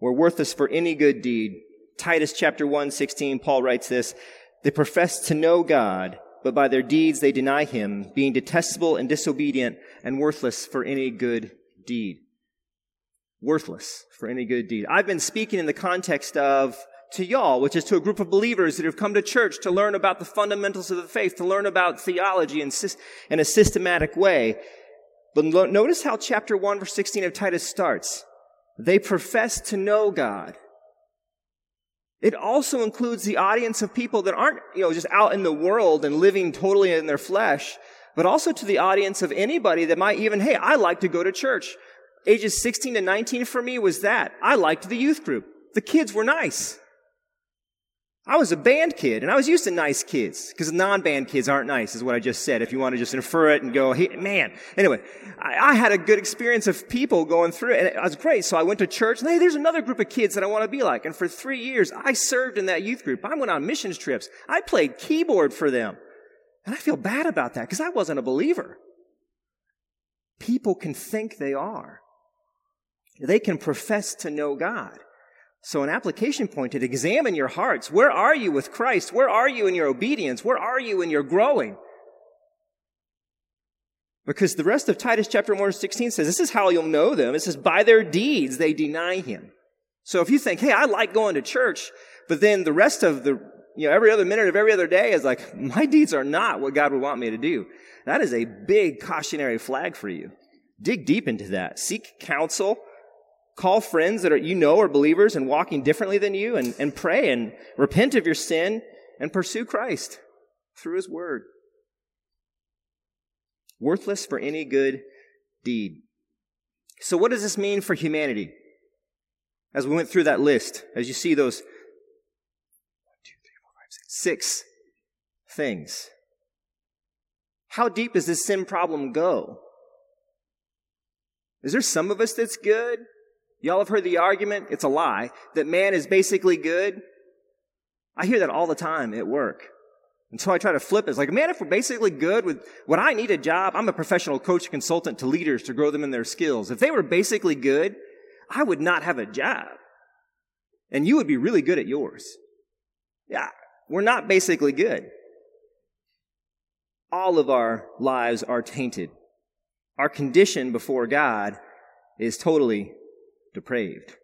were worthless for any good deed. Titus chapter 1:16, Paul writes this, "They profess to know God, but by their deeds they deny him, being detestable and disobedient and worthless for any good deed." Worthless for any good deed. I've been speaking in the context of to y'all, which is to a group of believers that have come to church to learn about the fundamentals of the faith, to learn about theology in a systematic way. But notice how chapter 1, verse 16 of Titus starts. They profess to know God. It also includes the audience of people that aren't, just out in the world and living totally in their flesh, but also to the audience of anybody that might even, hey, I like to go to church. Ages 16 to 19 for me was that. I liked the youth group. The kids were nice. I was a band kid, and I was used to nice kids, because non-band kids aren't nice, is what I just said, if you want to just infer it and go, hey, man. Anyway, I had a good experience of people going through it, and it was great. So I went to church, and hey, there's another group of kids that I want to be like. And for 3 years, I served in that youth group. I went on missions trips. I played keyboard for them. And I feel bad about that, because I wasn't a believer. People can think they are. They can profess to know God. So an application point to examine your hearts. Where are you with Christ? Where are you in your obedience? Where are you in your growing? Because the rest of Titus chapter 1, verse 16 says, this is how you'll know them. It says, by their deeds they deny him. So if you think, hey, I like going to church, but then the rest of the, every other minute of every other day is like, my deeds are not what God would want me to do. That is a big cautionary flag for you. Dig deep into that. Seek counsel. Call friends that are believers and walking differently than you and pray and repent of your sin and pursue Christ through his word. Worthless for any good deed. So what does this mean for humanity? As we went through that list, as you see those 6 things. How deep does this sin problem go? Is there some of us that's good? Y'all have heard the argument, it's a lie, that man is basically good. I hear that all the time at work. And so I try to flip it. It's like, man, if we're basically good, would I need a job? I'm a professional coach, consultant to leaders to grow them in their skills. If they were basically good, I would not have a job. And you would be really good at yours. Yeah, we're not basically good. All of our lives are tainted. Our condition before God is totally depraved.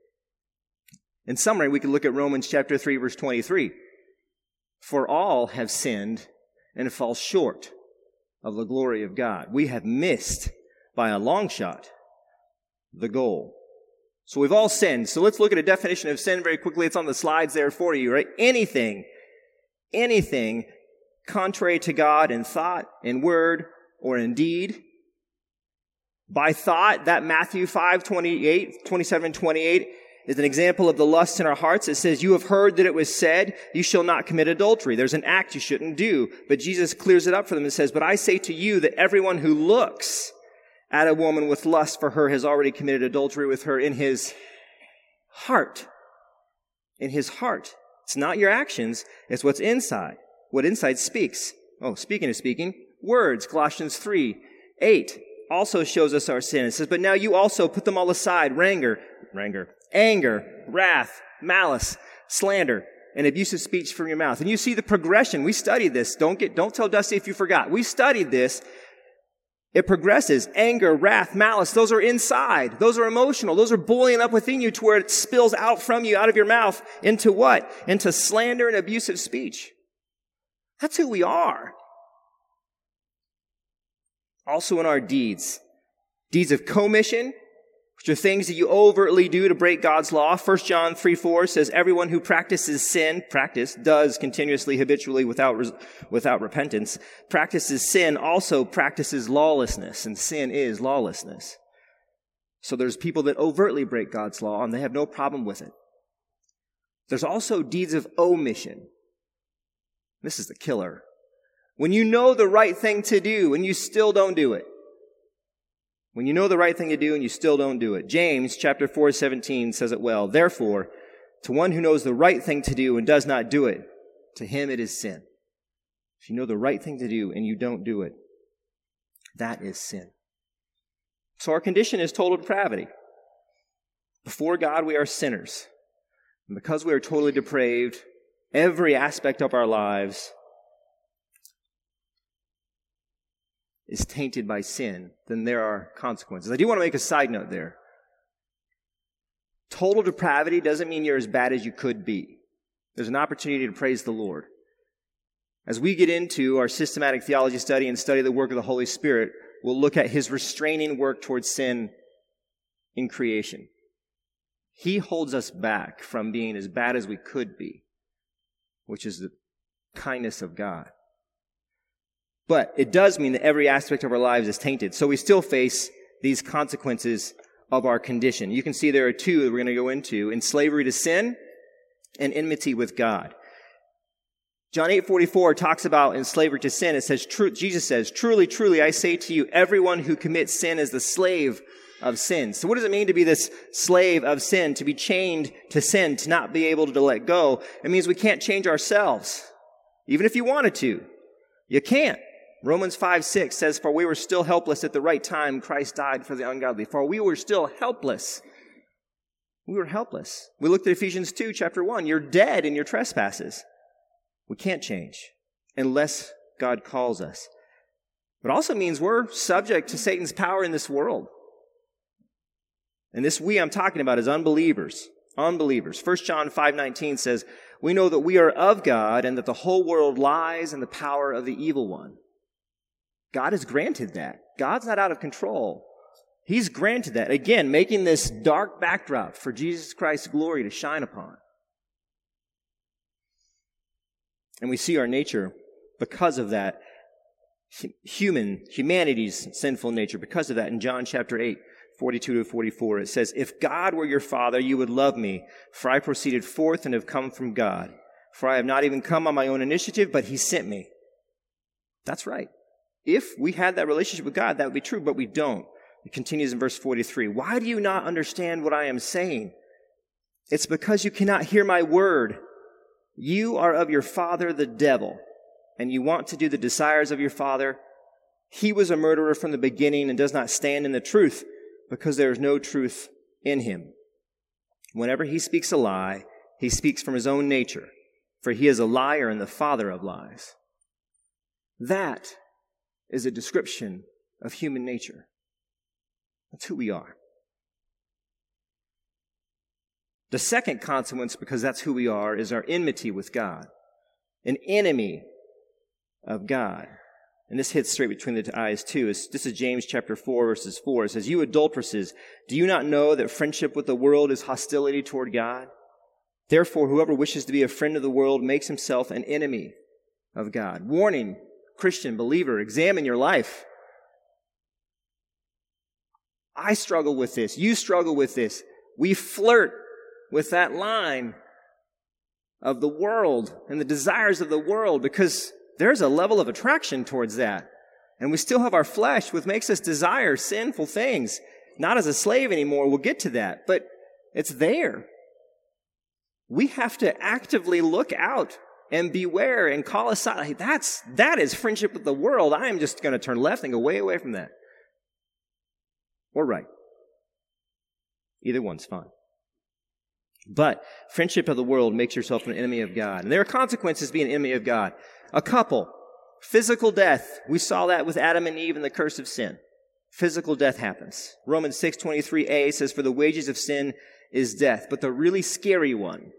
In summary, we can look at Romans chapter 3, verse 23. For all have sinned and fall short of the glory of God. We have missed by a long shot the goal. So we've all sinned. So let's look at a definition of sin very quickly. It's on the slides there for you, right? Anything contrary to God in thought, in word, or in deed. By thought, that Matthew 5:28, 27, 28 is an example of the lust in our hearts. It says, you have heard that it was said, you shall not commit adultery. There's an act you shouldn't do. But Jesus clears it up for them and says, but I say to you that everyone who looks at a woman with lust for her has already committed adultery with her in his heart. In his heart. It's not your actions. It's what's inside. What inside speaks. Oh, speaking of speaking, words. Colossians 3:8. Also shows us our sin. It says, but now you also put them all aside, anger, wrath, malice, slander, and abusive speech from your mouth. And you see the progression. We studied this. Don't tell Dusty if you forgot. We studied this. It progresses. Anger, wrath, malice, those are inside. Those are emotional. Those are boiling up within you to where it spills out from you, out of your mouth, into what? Into slander and abusive speech. That's who we are. Also in our deeds. Deeds of commission, which are things that you overtly do to break God's law. 1 John 3:4 says, everyone who practices sin, does continuously, habitually, without repentance, practices sin, also practices lawlessness, and sin is lawlessness. So there's people that overtly break God's law, and they have no problem with it. There's also deeds of omission. This is the killer. When you know the right thing to do and you still don't do it. When you know the right thing to do and you still don't do it. James chapter 4:17 says it well. Therefore, to one who knows the right thing to do and does not do it, to him it is sin. If you know the right thing to do and you don't do it, that is sin. So our condition is total depravity. Before God, we are sinners. And because we are totally depraved, every aspect of our lives is tainted by sin, then there are consequences. I do want to make a side note there. Total depravity doesn't mean you're as bad as you could be. There's an opportunity to praise the Lord. As we get into our systematic theology study and study the work of the Holy Spirit, we'll look at his restraining work towards sin in creation. He holds us back from being as bad as we could be, which is the kindness of God. But it does mean that every aspect of our lives is tainted. So we still face these consequences of our condition. You can see there are two that we're going to go into, in slavery to sin and enmity with God. John 8:44 talks about in slavery to sin. It says, Jesus says, "Truly, truly, I say to you, everyone who commits sin is the slave of sin." So what does it mean to be this slave of sin, to be chained to sin, to not be able to let go? It means we can't change ourselves. Even if you wanted to, you can't. Romans 5:6 says, "For we were still helpless at the right time, Christ died for the ungodly." For we were still helpless. We were helpless. We looked at Ephesians 2, chapter 1. You're dead in your trespasses. We can't change unless God calls us. But it also means we're subject to Satan's power in this world. And this "we" I'm talking about is unbelievers. Unbelievers. 1 John 5:19 says, "We know that we are of God and that the whole world lies in the power of the evil one." God has granted that. God's not out of control. He's granted that. Again, making this dark backdrop for Jesus Christ's glory to shine upon. And we see our nature because of that. Humanity's sinful nature because of that. In John chapter 8, 42-44, it says, "If God were your Father, you would love me, for I proceeded forth and have come from God. For I have not even come on my own initiative, but he sent me." That's right. If we had that relationship with God, that would be true, but we don't. It continues in verse 43. "Why do you not understand what I am saying? It's because you cannot hear my word. You are of your father, the devil, and you want to do the desires of your father. He was a murderer from the beginning and does not stand in the truth, because there is no truth in him. Whenever he speaks a lie, he speaks from his own nature, for he is a liar and the father of lies." That is a description of human nature. That's who we are. The second consequence, because that's who we are, is our enmity with God, an enemy of God. And this hits straight between the eyes too. This is James chapter 4, verses 4. It says, "You adulteresses, do you not know that friendship with the world is hostility toward God? Therefore, whoever wishes to be a friend of the world makes himself an enemy of God." Warning, Christian, believer, examine your life. I struggle with this. You struggle with this. We flirt with that line of the world and the desires of the world because there's a level of attraction towards that. And we still have our flesh, which makes us desire sinful things. Not as a slave anymore. We'll get to that. But it's there. We have to actively look out and beware and call aside. Hey, that is friendship with the world. I am just going to turn left and go way away from that. Or right. Either one's fine. But friendship of the world makes yourself an enemy of God. And there are consequences being an enemy of God. A couple, physical death. We saw that with Adam and Eve and the curse of sin. Physical death happens. Romans 6:23a says, "For the wages of sin is death." But the really scary one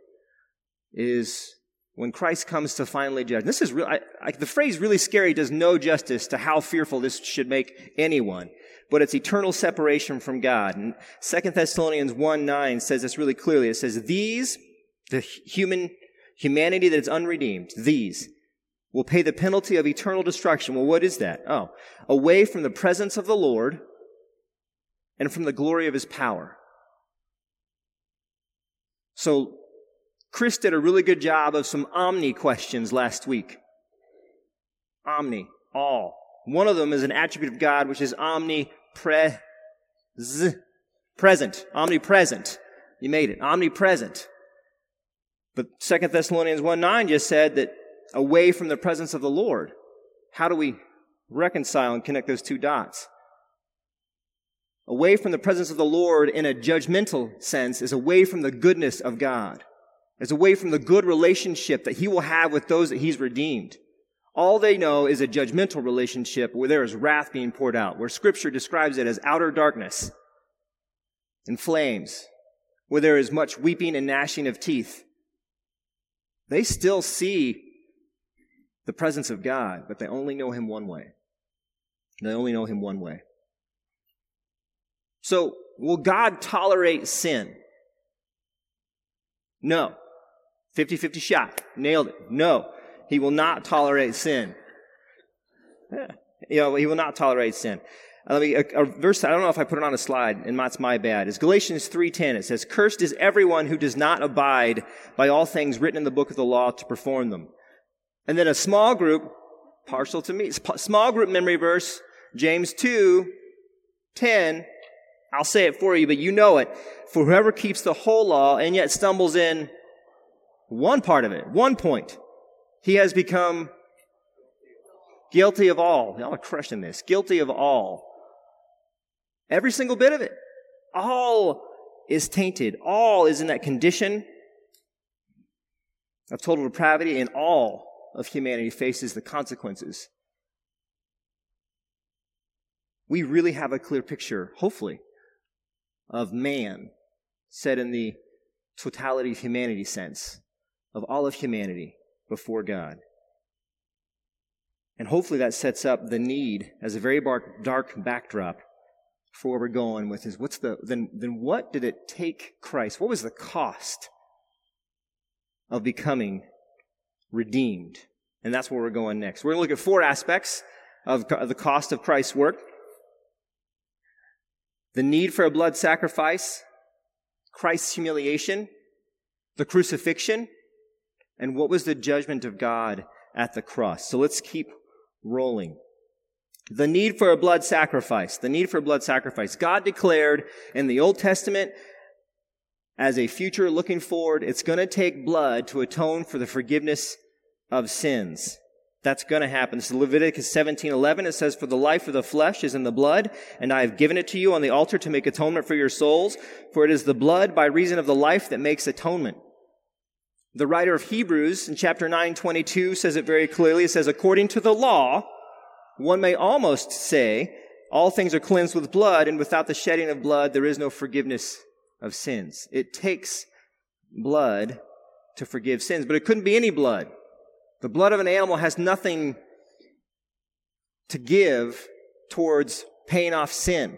is when Christ comes to finally judge. This is real. The phrase "really scary" does no justice to how fearful this should make anyone. But it's eternal separation from God. And 2 Thessalonians 1:9 says this really clearly. It says, "These," the humanity that is unredeemed, "these will pay the penalty of eternal destruction." Well, what is that? Oh, away from the presence of the Lord and from the glory of his power. So, Chris did a really good job of some omni questions last week. Omni, all. One of them is an attribute of God, which is omnipresent. Omnipresent. You made it. Omnipresent. But 2 Thessalonians 1:9 just said that away from the presence of the Lord. How do we reconcile and connect those two dots? Away from the presence of the Lord in a judgmental sense is away from the goodness of God. It's away from the good relationship that he will have with those that he's redeemed. All they know is a judgmental relationship where there is wrath being poured out, where Scripture describes it as outer darkness and flames, where there is much weeping and gnashing of teeth. They still see the presence of God, but they only know him one way. They only know him one way. So, will God tolerate sin? No. 50-50 shot. Nailed it. No. He will not tolerate sin. He will not tolerate sin. A verse, I don't know if I put it on a slide, and that's my bad. It's Galatians 3:10. It says, "Cursed is everyone who does not abide by all things written in the book of the law to perform them." And then a small group, partial to me, small group memory verse, James 2:10. I'll say it for you, but you know it. "For whoever keeps the whole law and yet stumbles in one part of it, one point, he has become guilty of all." Y'all are crushing this. Guilty of all. Every single bit of it. All is tainted. All is in that condition of total depravity, and all of humanity faces the consequences. We really have a clear picture, hopefully, of man, set in the totality of humanity sense, of all of humanity before God. And hopefully that sets up the need as a very dark backdrop for where we're going with is, what did it take Christ? What was the cost of becoming redeemed? And that's where we're going next. We're going to look at four aspects of the cost of Christ's work: the need for a blood sacrifice, Christ's humiliation, the crucifixion, and what was the judgment of God at the cross. So let's keep rolling. The need for a blood sacrifice. The need for a blood sacrifice. God declared in the Old Testament, as a future looking forward, it's going to take blood to atone for the forgiveness of sins. That's going to happen. This is Leviticus 17:11. It says, "For the life of the flesh is in the blood, and I have given it to you on the altar to make atonement for your souls, for it is the blood by reason of the life that makes atonement." The writer of Hebrews in chapter 9:22 says it very clearly. It says, "According to the law, one may almost say, all things are cleansed with blood, and without the shedding of blood, there is no forgiveness of sins." It takes blood to forgive sins, but it couldn't be any blood. The blood of an animal has nothing to give towards paying off sin.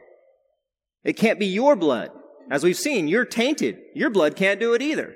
It can't be your blood. As we've seen, you're tainted. Your blood can't do it either.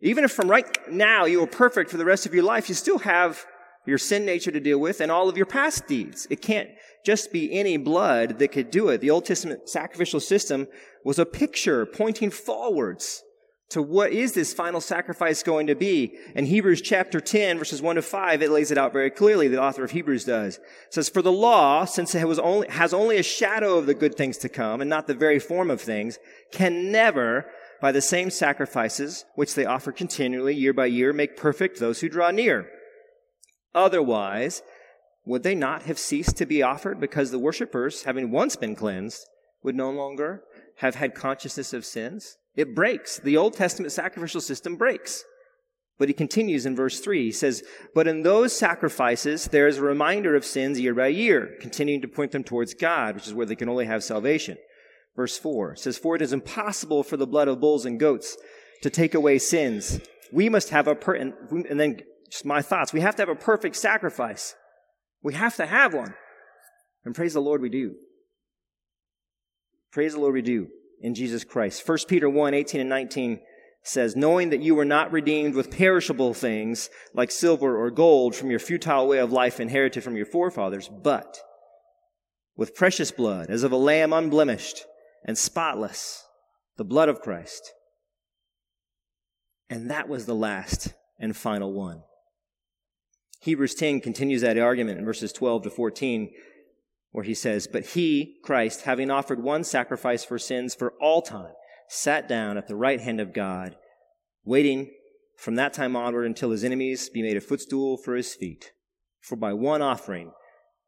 Even if from right now you were perfect for the rest of your life, you still have your sin nature to deal with and all of your past deeds. It can't just be any blood that could do it. The Old Testament sacrificial system was a picture pointing forwards to what is this final sacrifice going to be. In Hebrews chapter 10, verses 1-5, it lays it out very clearly, the author of Hebrews does. It says, "For the law, since it has only a shadow of the good things to come and not the very form of things, can never, by the same sacrifices which they offer continually year by year, make perfect those who draw near. Otherwise, would they not have ceased to be offered, because the worshipers, having once been cleansed, would no longer have had consciousness of sins?" It breaks. The Old Testament sacrificial system breaks. But he continues in verse 3. He says, "But in those sacrifices, there is a reminder of sins year by year, continuing to point them towards God," which is where they can only have salvation. Verse 4 says, "For it is impossible for the blood of bulls and goats to take away sins. We must have we have to have a perfect sacrifice." We have to have one. And praise the Lord we do. Praise the Lord we do. In Jesus Christ. 1 Peter 1:18-19 says, "Knowing that you were not redeemed with perishable things like silver or gold from your futile way of life inherited from your forefathers, but with precious blood as of a lamb unblemished and spotless, the blood of Christ." And that was the last and final one. Hebrews 10 continues that argument in verses 12-14. Where he says, "But he, Christ, having offered one sacrifice for sins for all time, sat down at the right hand of God, waiting from that time onward until his enemies be made a footstool for his feet. For by one offering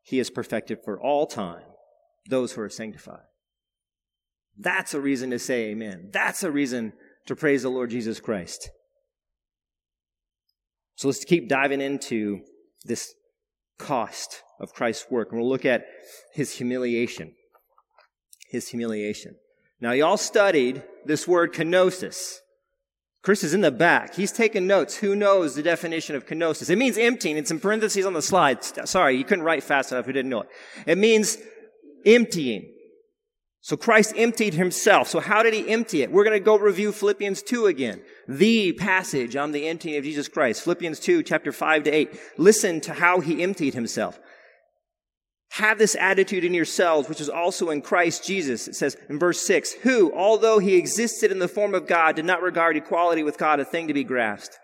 he has perfected for all time those who are sanctified." That's a reason to say amen. That's a reason to praise the Lord Jesus Christ. So let's keep diving into this cost of Christ's work. And we'll look at his humiliation. His humiliation. Now, y'all studied this word kenosis. Chris is in the back. He's taking notes. Who knows the definition of kenosis? It means emptying. It's in parentheses on the slide. Sorry, you couldn't write fast enough. You didn't know it. It means emptying. So Christ emptied himself. So how did he empty it? We're going to go review Philippians 2 again. The passage on the emptying of Jesus Christ. Philippians 2, chapter 5 to 8. Listen to how he emptied himself. Have this attitude in yourselves, which is also in Christ Jesus. It says in verse 6, who, although he existed in the form of God, did not regard equality with God a thing to be grasped,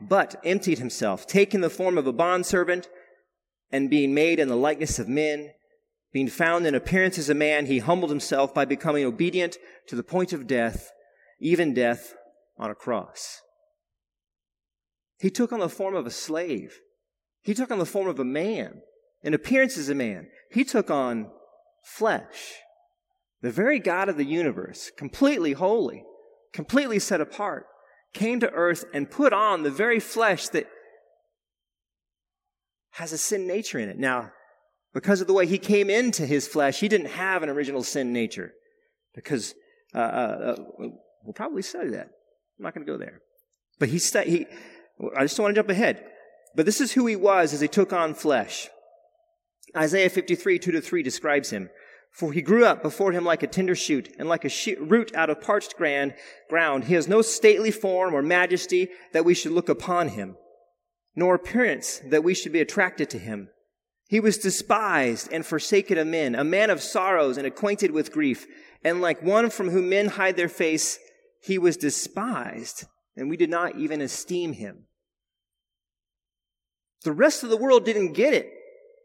but emptied himself, taking the form of a bondservant and being made in the likeness of men. Being found in appearance as a man, he humbled himself by becoming obedient to the point of death, even death on a cross. He took on the form of a slave. He took on the form of a man. In appearance as a man, he took on flesh. The very God of the universe, completely holy, completely set apart, came to earth and put on the very flesh that has a sin nature in it. Now, because of the way he came into his flesh, he didn't have an original sin nature. Because we'll probably study that. I'm not going to go there. But I just don't want to jump ahead. But this is who he was as he took on flesh. Isaiah 53, 2-3 describes him. For he grew up before him like a tender shoot, and like a root out of parched ground. He has no stately form or majesty that we should look upon him, nor appearance that we should be attracted to him. He was despised and forsaken of men, a man of sorrows and acquainted with grief. And like one from whom men hide their face, he was despised, and we did not even esteem him. The rest of the world didn't get it.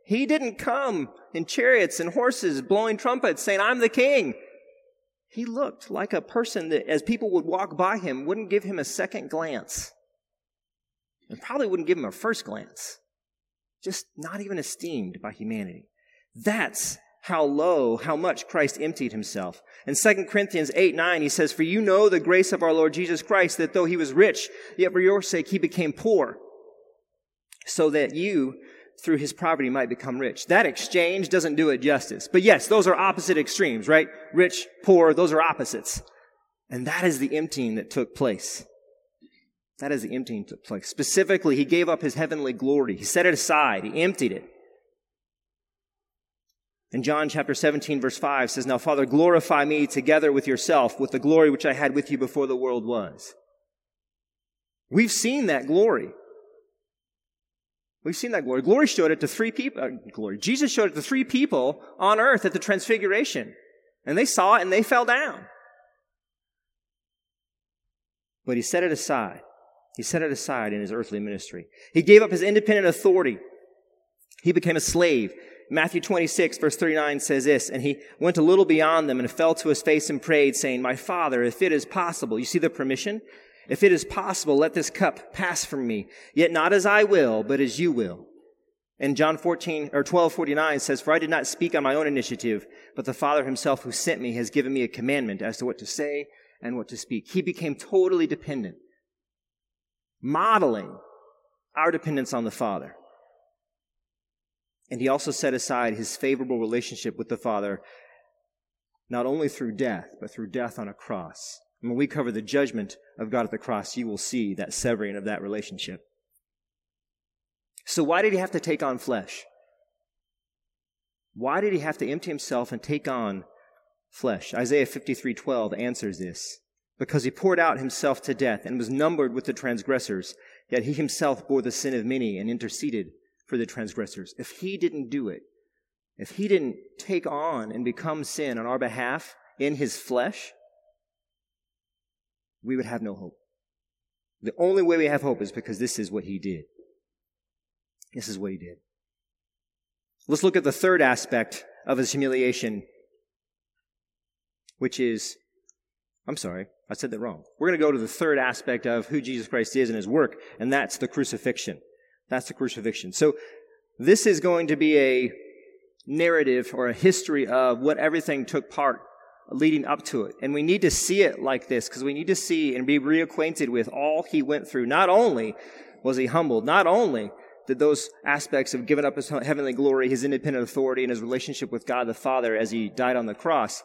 He didn't come in chariots and horses, blowing trumpets, saying, I'm the king. He looked like a person that, as people would walk by him, wouldn't give him a second glance. And probably wouldn't give him a first glance. Just not even esteemed by humanity. That's how low, how much Christ emptied himself. In 2 Corinthians 8:9, he says, for you know the grace of our Lord Jesus Christ, that though he was rich, yet for your sake he became poor, so that you through his poverty might become rich. That exchange doesn't do it justice. But yes, those are opposite extremes, right? Rich, poor, those are opposites. And that is the emptying that took place. That is the emptying that took place. Specifically, he gave up his heavenly glory. He set it aside. He emptied it. And John chapter 17, verse 5 says, now, Father, glorify me together with yourself, with the glory which I had with you before the world was. We've seen that glory. We've seen that glory. Glory showed it to three people. Jesus showed it to three people on earth at the transfiguration. And they saw it and they fell down. But he set it aside. He set it aside in his earthly ministry. He gave up his independent authority. He became a slave. Matthew 26, verse 39 says this, and he went a little beyond them and fell to his face and prayed, saying, my Father, if it is possible. You see the permission? If it is possible, let this cup pass from me, yet not as I will, but as you will. And John 12:49 says, for I did not speak on my own initiative, but the Father himself who sent me has given me a commandment as to what to say and what to speak. He became totally dependent, modeling our dependence on the Father. And he also set aside his favorable relationship with the Father, not only through death, but through death on a cross. And when we cover the judgment of God at the cross, you will see that severing of that relationship. So why did he have to take on flesh? Why did he have to empty himself and take on flesh? Isaiah 53:12 answers this. Because he poured out himself to death and was numbered with the transgressors, yet he himself bore the sin of many and interceded for the transgressors. If he didn't do it, if he didn't take on and become sin on our behalf in his flesh, we would have no hope. The only way we have hope is because this is what he did. This is what he did. Let's look at the third aspect of his humiliation, which is, I'm sorry, I said that wrong. We're going to go to the third aspect of who Jesus Christ is and his work, and that's the crucifixion. That's the crucifixion. So this is going to be a narrative or a history of what everything took part leading up to it. And we need to see it like this, because we need to see and be reacquainted with all he went through. Not only was he humbled, not only did those aspects of giving up his heavenly glory, his independent authority, and his relationship with God the Father as he died on the cross,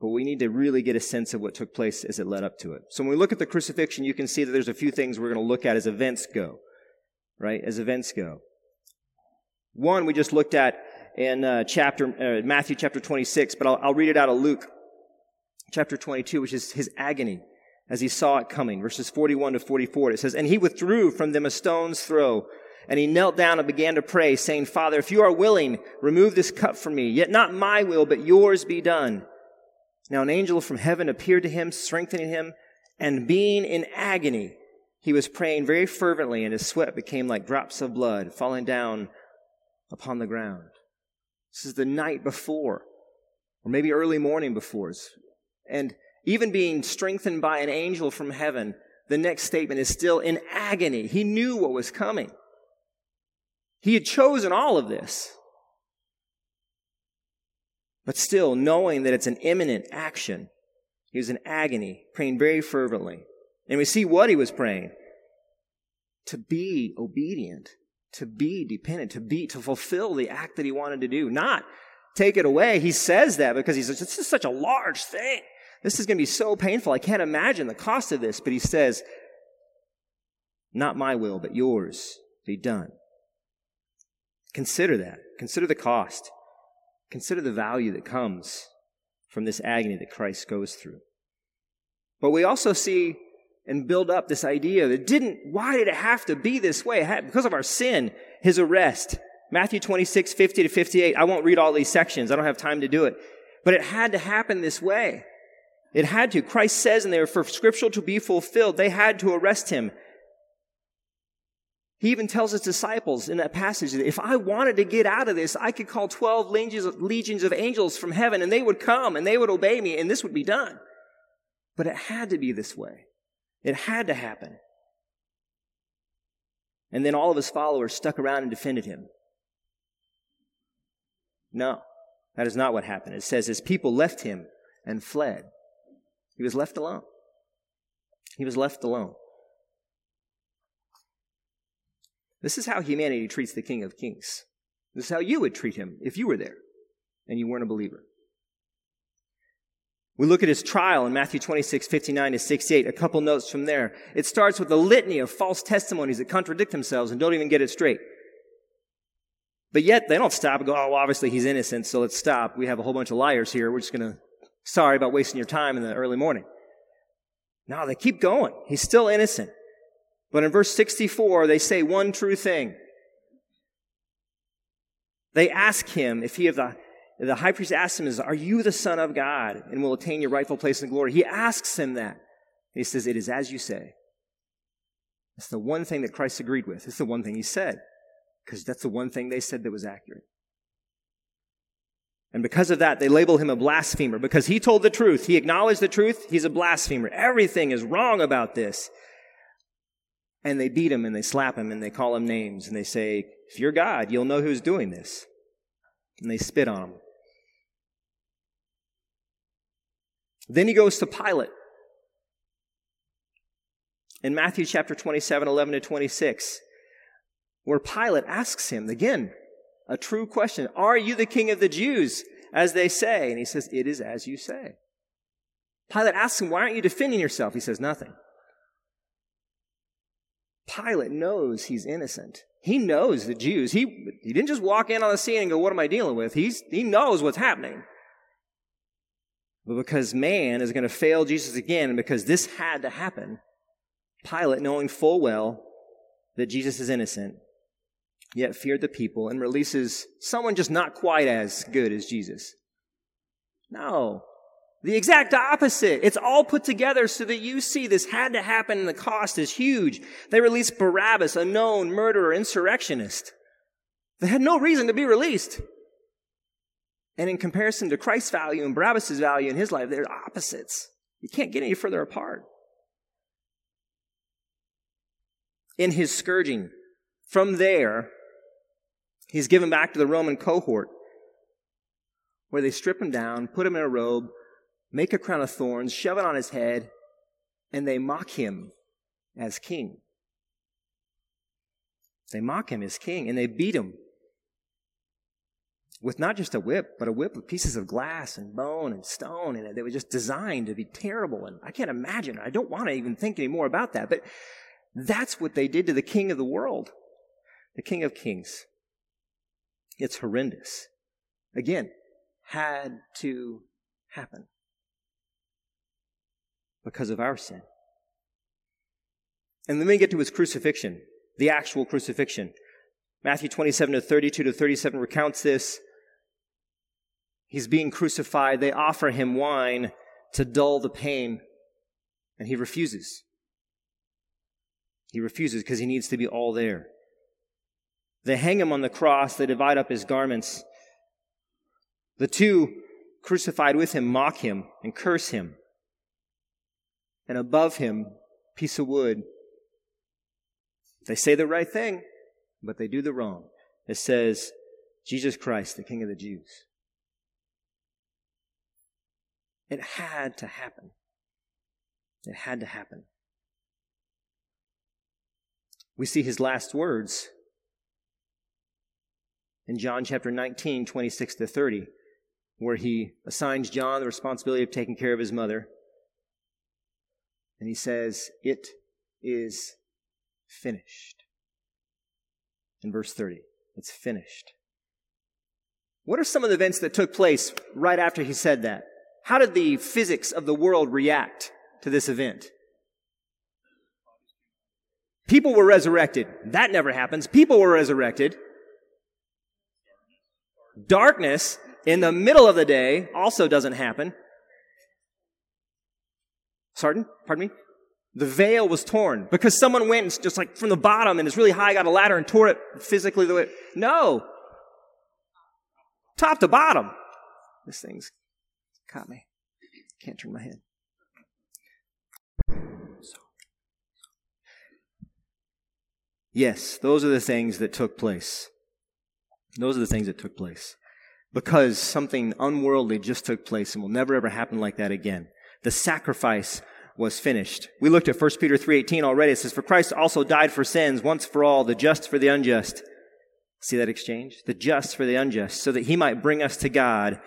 but we need to really get a sense of what took place as it led up to it. So when we look at the crucifixion, you can see that there's a few things we're going to look at as events go, right? As events go. One we just looked at in Matthew chapter 26, but I'll read it out of Luke chapter 22, which is his agony as he saw it coming, verses 41 to 44. It says, "And he withdrew from them a stone's throw, and he knelt down and began to pray, saying, Father, if you are willing, remove this cup from me, yet not my will, but yours be done. Now an angel from heaven appeared to him, strengthening him, and being in agony, he was praying very fervently, and his sweat became like drops of blood falling down upon the ground." This is the night before, or maybe early morning before. And even being strengthened by an angel from heaven, the next statement is still in agony. He knew what was coming. He had chosen all of this. But still, knowing that it's an imminent action, he was in agony, praying very fervently. And we see what he was praying. To be obedient, to be dependent, to fulfill the act that he wanted to do, not take it away. He says that because he says, this is such a large thing. This is going to be so painful. I can't imagine the cost of this. But he says, not my will, but yours be done. Consider that. Consider the cost. Consider the value that comes from this agony that Christ goes through. But we also see and build up this idea that why did it have to be this way? Because of our sin, his arrest. Matthew 26, 50 to 58. I won't read all these sections. I don't have time to do it. But it had to happen this way. It had to. Christ says, and they were for Scripture to be fulfilled. They had to arrest him. He even tells his disciples in that passage that if I wanted to get out of this, I could call 12 legions of angels from heaven, and they would come, and they would obey me, and this would be done. But it had to be this way. It had to happen. And then all of his followers stuck around and defended him. No, that is not what happened. It says his people left him and fled. He was left alone. He was left alone. This is how humanity treats the King of Kings. This is how you would treat him if you were there and you weren't a believer. We look at his trial in Matthew 26, 59 to 68. A couple notes from there. It starts with a litany of false testimonies that contradict themselves and don't even get it straight. But yet they don't stop and go, oh, well, obviously he's innocent, so let's stop. We have a whole bunch of liars here. We're just going to, sorry about wasting your time in the early morning. No, they keep going. He's still innocent. But in verse 64, they say one true thing. They ask him, the high priest asks him, are you the Son of God and will attain your rightful place in glory? He asks him that. He says, it is as you say. That's the one thing that Christ agreed with. It's the one thing he said, because that's the one thing they said that was accurate. And because of that, they label him a blasphemer. Because he told the truth, he acknowledged the truth, he's a blasphemer. Everything is wrong about this. And they beat him, and they slap him, and they call him names, and they say, if you're God, you'll know who's doing this. And they spit on him. Then he goes to Pilate. In Matthew chapter 27, 11 to 26, where Pilate asks him, again, a true question, are you the King of the Jews, as they say? And he says, it is as you say. Pilate asks him, why aren't you defending yourself? He says, nothing. Pilate knows he's innocent. He knows the Jews. He didn't just walk in on the scene and go, what am I dealing with? He knows what's happening. But because man is going to fail Jesus again, and because this had to happen, Pilate, knowing full well that Jesus is innocent, yet feared the people and releases someone just not quite as good as Jesus. No. The exact opposite. It's all put together so that you see this had to happen and the cost is huge. They released Barabbas, a known murderer, insurrectionist. They had no reason to be released. And in comparison to Christ's value and Barabbas' value in his life, they're opposites. You can't get any further apart. In his scourging, from there, he's given back to the Roman cohort. where they strip him down, put him in a robe, make a crown of thorns, shove it on his head, and they mock him as king. They mock him as king, and they beat him with not just a whip, but a whip with pieces of glass and bone and stone, and they were just designed to be terrible, and I can't imagine. I don't want to even think any more about that, but that's what they did to the king of the world, the king of kings. It's horrendous. Again, had to happen because of our sin. And then we get to his crucifixion, the actual crucifixion. Matthew 27:32-37 recounts this. He's being crucified. They offer him wine to dull the pain, and he refuses. He refuses because he needs to be all there. They hang him on the cross. They divide up his garments. The two crucified with him mock him and curse him. And above him, piece of wood. They say the right thing, but they do the wrong. It says, Jesus Christ, the King of the Jews. It had to happen. It had to happen. We see his last words in John chapter 19:26-30, where he assigns John the responsibility of taking care of his mother. And he says, it is finished. In verse 30, it's finished. What are some of the events that took place right after he said that? How did the physics of the world react to this event? People were resurrected. That never happens. People were resurrected. Darkness in the middle of the day also doesn't happen. Pardon me? The veil was torn because someone went and just like from the bottom and it's really high, got a ladder and tore it physically the way. No. Top to bottom. This thing's caught me. Can't turn my head. Yes, those are the things that took place. Those are the things that took place because something unworldly just took place and will never ever happen like that again. The sacrifice was finished. We looked at 1 Peter 3:18 already. It says, for Christ also died for sins once for all, the just for the unjust. See that exchange? The just for the unjust, so that he might bring us to God,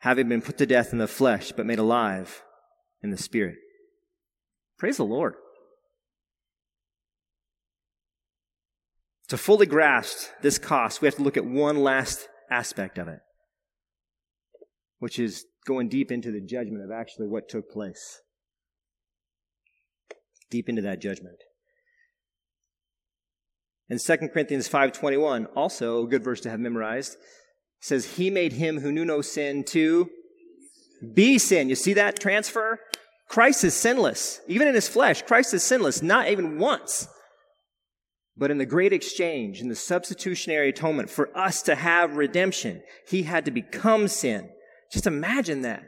having been put to death in the flesh, but made alive in the Spirit. Praise the Lord. To fully grasp this cost, we have to look at one last aspect of it, which is going deep into the judgment of actually what took place. Deep into that judgment. In 2 Corinthians 5:21, also a good verse to have memorized, says, he made him who knew no sin to be sin. You see that transfer? Christ is sinless. Even in his flesh, Christ is sinless, not even once. But in the great exchange, in the substitutionary atonement, for us to have redemption, he had to become sin. Just imagine that.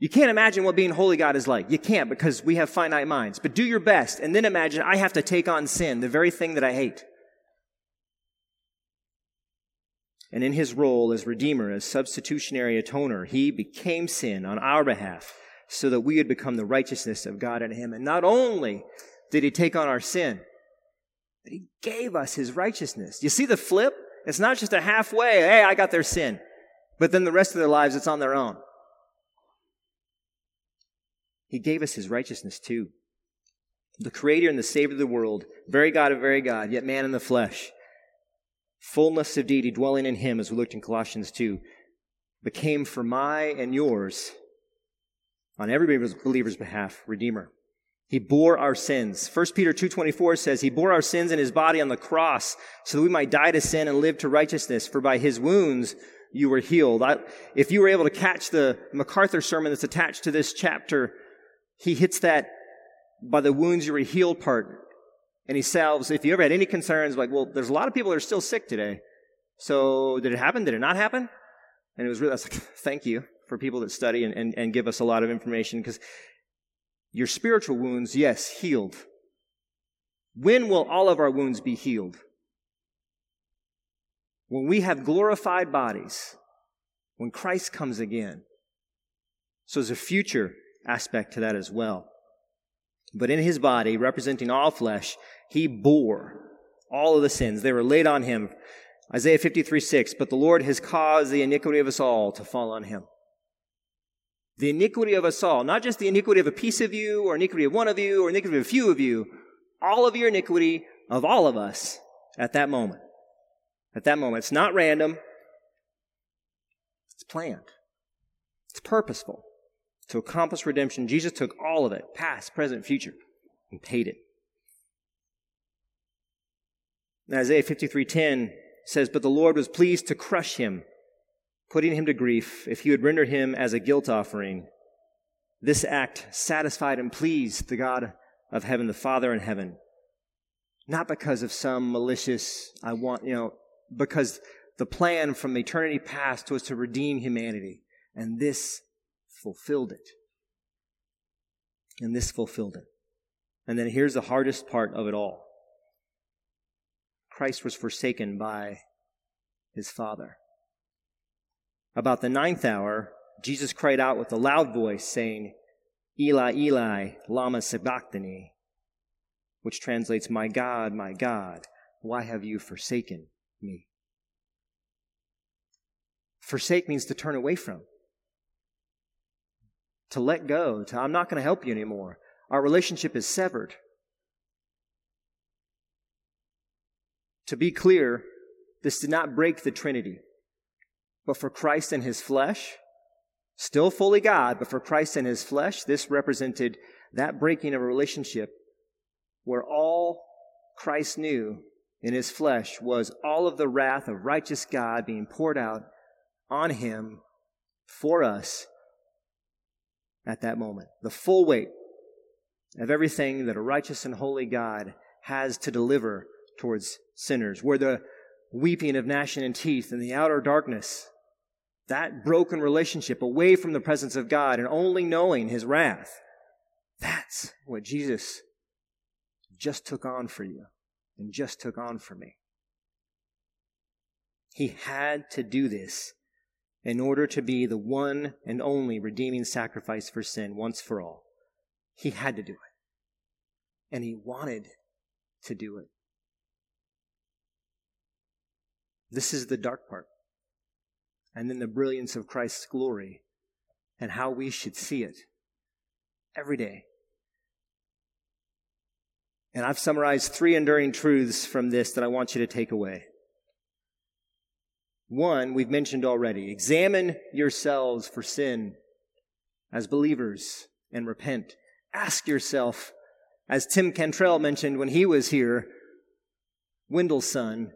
You can't imagine what being holy God is like. You can't, because we have finite minds. But do your best, and then imagine I have to take on sin, the very thing that I hate. And in his role as Redeemer, as substitutionary atoner, he became sin on our behalf so that we would become the righteousness of God in him. And not only did he take on our sin, he gave us his righteousness. You see the flip? It's not just a halfway, hey, I got their sin. But then the rest of their lives, it's on their own. He gave us his righteousness too. The creator and the savior of the world, very God of very God, yet man in the flesh. Fullness of deity dwelling in him, as we looked in Colossians 2, became for my and yours, on every believer's behalf, Redeemer. He bore our sins. 1 Peter 2:24 says, he bore our sins in his body on the cross so that we might die to sin and live to righteousness, for by his wounds you were healed. If you were able to catch the MacArthur sermon that's attached to this chapter, he hits that by the wounds you were healed part. And he says, if you ever had any concerns, like, well, there's a lot of people that are still sick today. So did it happen? Did it not happen? And it was really, I was like, thank you for people that study and give us a lot of information, because your spiritual wounds, yes, healed. When will all of our wounds be healed? When we have glorified bodies, when Christ comes again. So there's a future aspect to that as well. But in his body, representing all flesh, he bore all of the sins. They were laid on him. Isaiah 53:6, but the Lord has caused the iniquity of us all to fall on him. The iniquity of us all, not just the iniquity of a piece of you or iniquity of one of you or iniquity of a few of you, all of your iniquity of all of us at that moment. At that moment. It's not random. It's planned. It's purposeful. To accomplish redemption, Jesus took all of it, past, present, future, and paid it. And Isaiah 53:10 says, but the Lord was pleased to crush him, putting him to grief, if he would render him as a guilt offering. This act satisfied and pleased the God of heaven, the Father in heaven. Not because of some malicious, because the plan from eternity past was to redeem humanity. And this fulfilled it. And this fulfilled it. And then here's the hardest part of it all. Christ was forsaken by his Father. About the ninth hour, Jesus cried out with a loud voice, saying, Eli, Eli, lama sabachthani, which translates, my God, why have you forsaken me? Forsake means to turn away from, to let go, to I'm not going to help you anymore. Our relationship is severed. To be clear, this did not break the Trinity. But for Christ and his flesh, still fully God, but for Christ and his flesh, this represented that breaking of a relationship where all Christ knew in his flesh was all of the wrath of righteous God being poured out on him for us at that moment. The full weight of everything that a righteous and holy God has to deliver towards sinners, where the weeping of gnashing and teeth and the outer darkness, that broken relationship away from the presence of God and only knowing his wrath, that's what Jesus just took on for you and just took on for me. He had to do this in order to be the one and only redeeming sacrifice for sin once for all. He had to do it. And he wanted to do it. This is the dark part. And then the brilliance of Christ's glory and how we should see it every day. And I've summarized three enduring truths from this that I want you to take away. One, we've mentioned already. Examine yourselves for sin as believers and repent. Ask yourself, as Tim Cantrell mentioned when he was here, Wendell's son,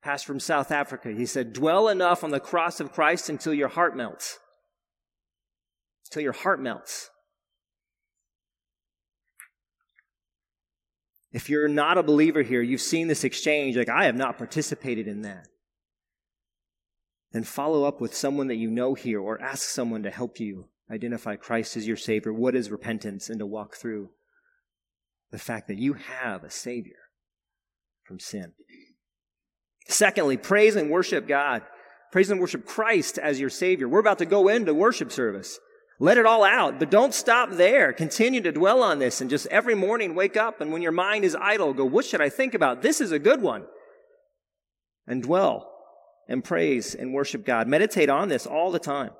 pastor from South Africa, he said, dwell enough on the cross of Christ until your heart melts. Until your heart melts. If you're not a believer here, you've seen this exchange, like I have not participated in that. Then follow up with someone that you know here or ask someone to help you identify Christ as your Savior. What is repentance? And to walk through the fact that you have a Savior from sin. Secondly, praise and worship God. Praise and worship Christ as your Savior. We're about to go into worship service. Let it all out, but don't stop there. Continue to dwell on this and just every morning wake up and when your mind is idle, go, what should I think about? This is a good one. And dwell and praise and worship God. Meditate on this all the time.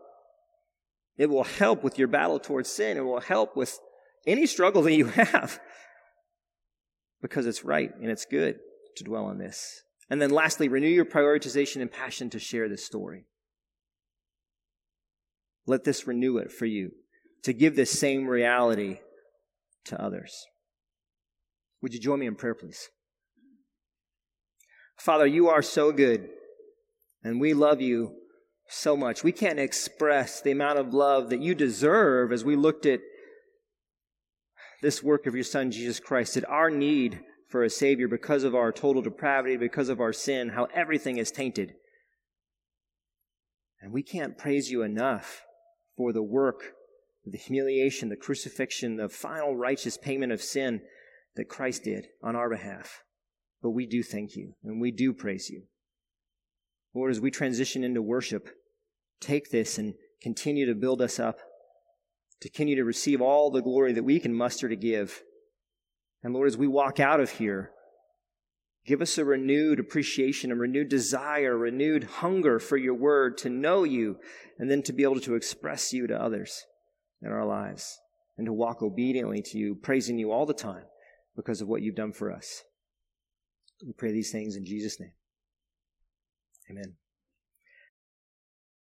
It will help with your battle towards sin. It will help with any struggle that you have because it's right and it's good to dwell on this. And then lastly, renew your prioritization and passion to share this story. Let this renew it for you, to give this same reality to others. Would you join me in prayer, please? Father, you are so good, and we love you so much. We can't express the amount of love that you deserve as we looked at this work of your Son, Jesus Christ, at our need for a Savior because of our total depravity, because of our sin, how everything is tainted. And we can't praise you enough for the work, the humiliation, the crucifixion, the final righteous payment of sin that Christ did on our behalf. But we do thank you, and we do praise you. Lord, as we transition into worship, take this and continue to build us up, to continue to receive all the glory that we can muster to give. And Lord, as we walk out of here, give us a renewed appreciation, a renewed desire, a renewed hunger for your word, to know you, and then to be able to express you to others in our lives, and to walk obediently to you, praising you all the time because of what you've done for us. We pray these things in Jesus' name. Amen.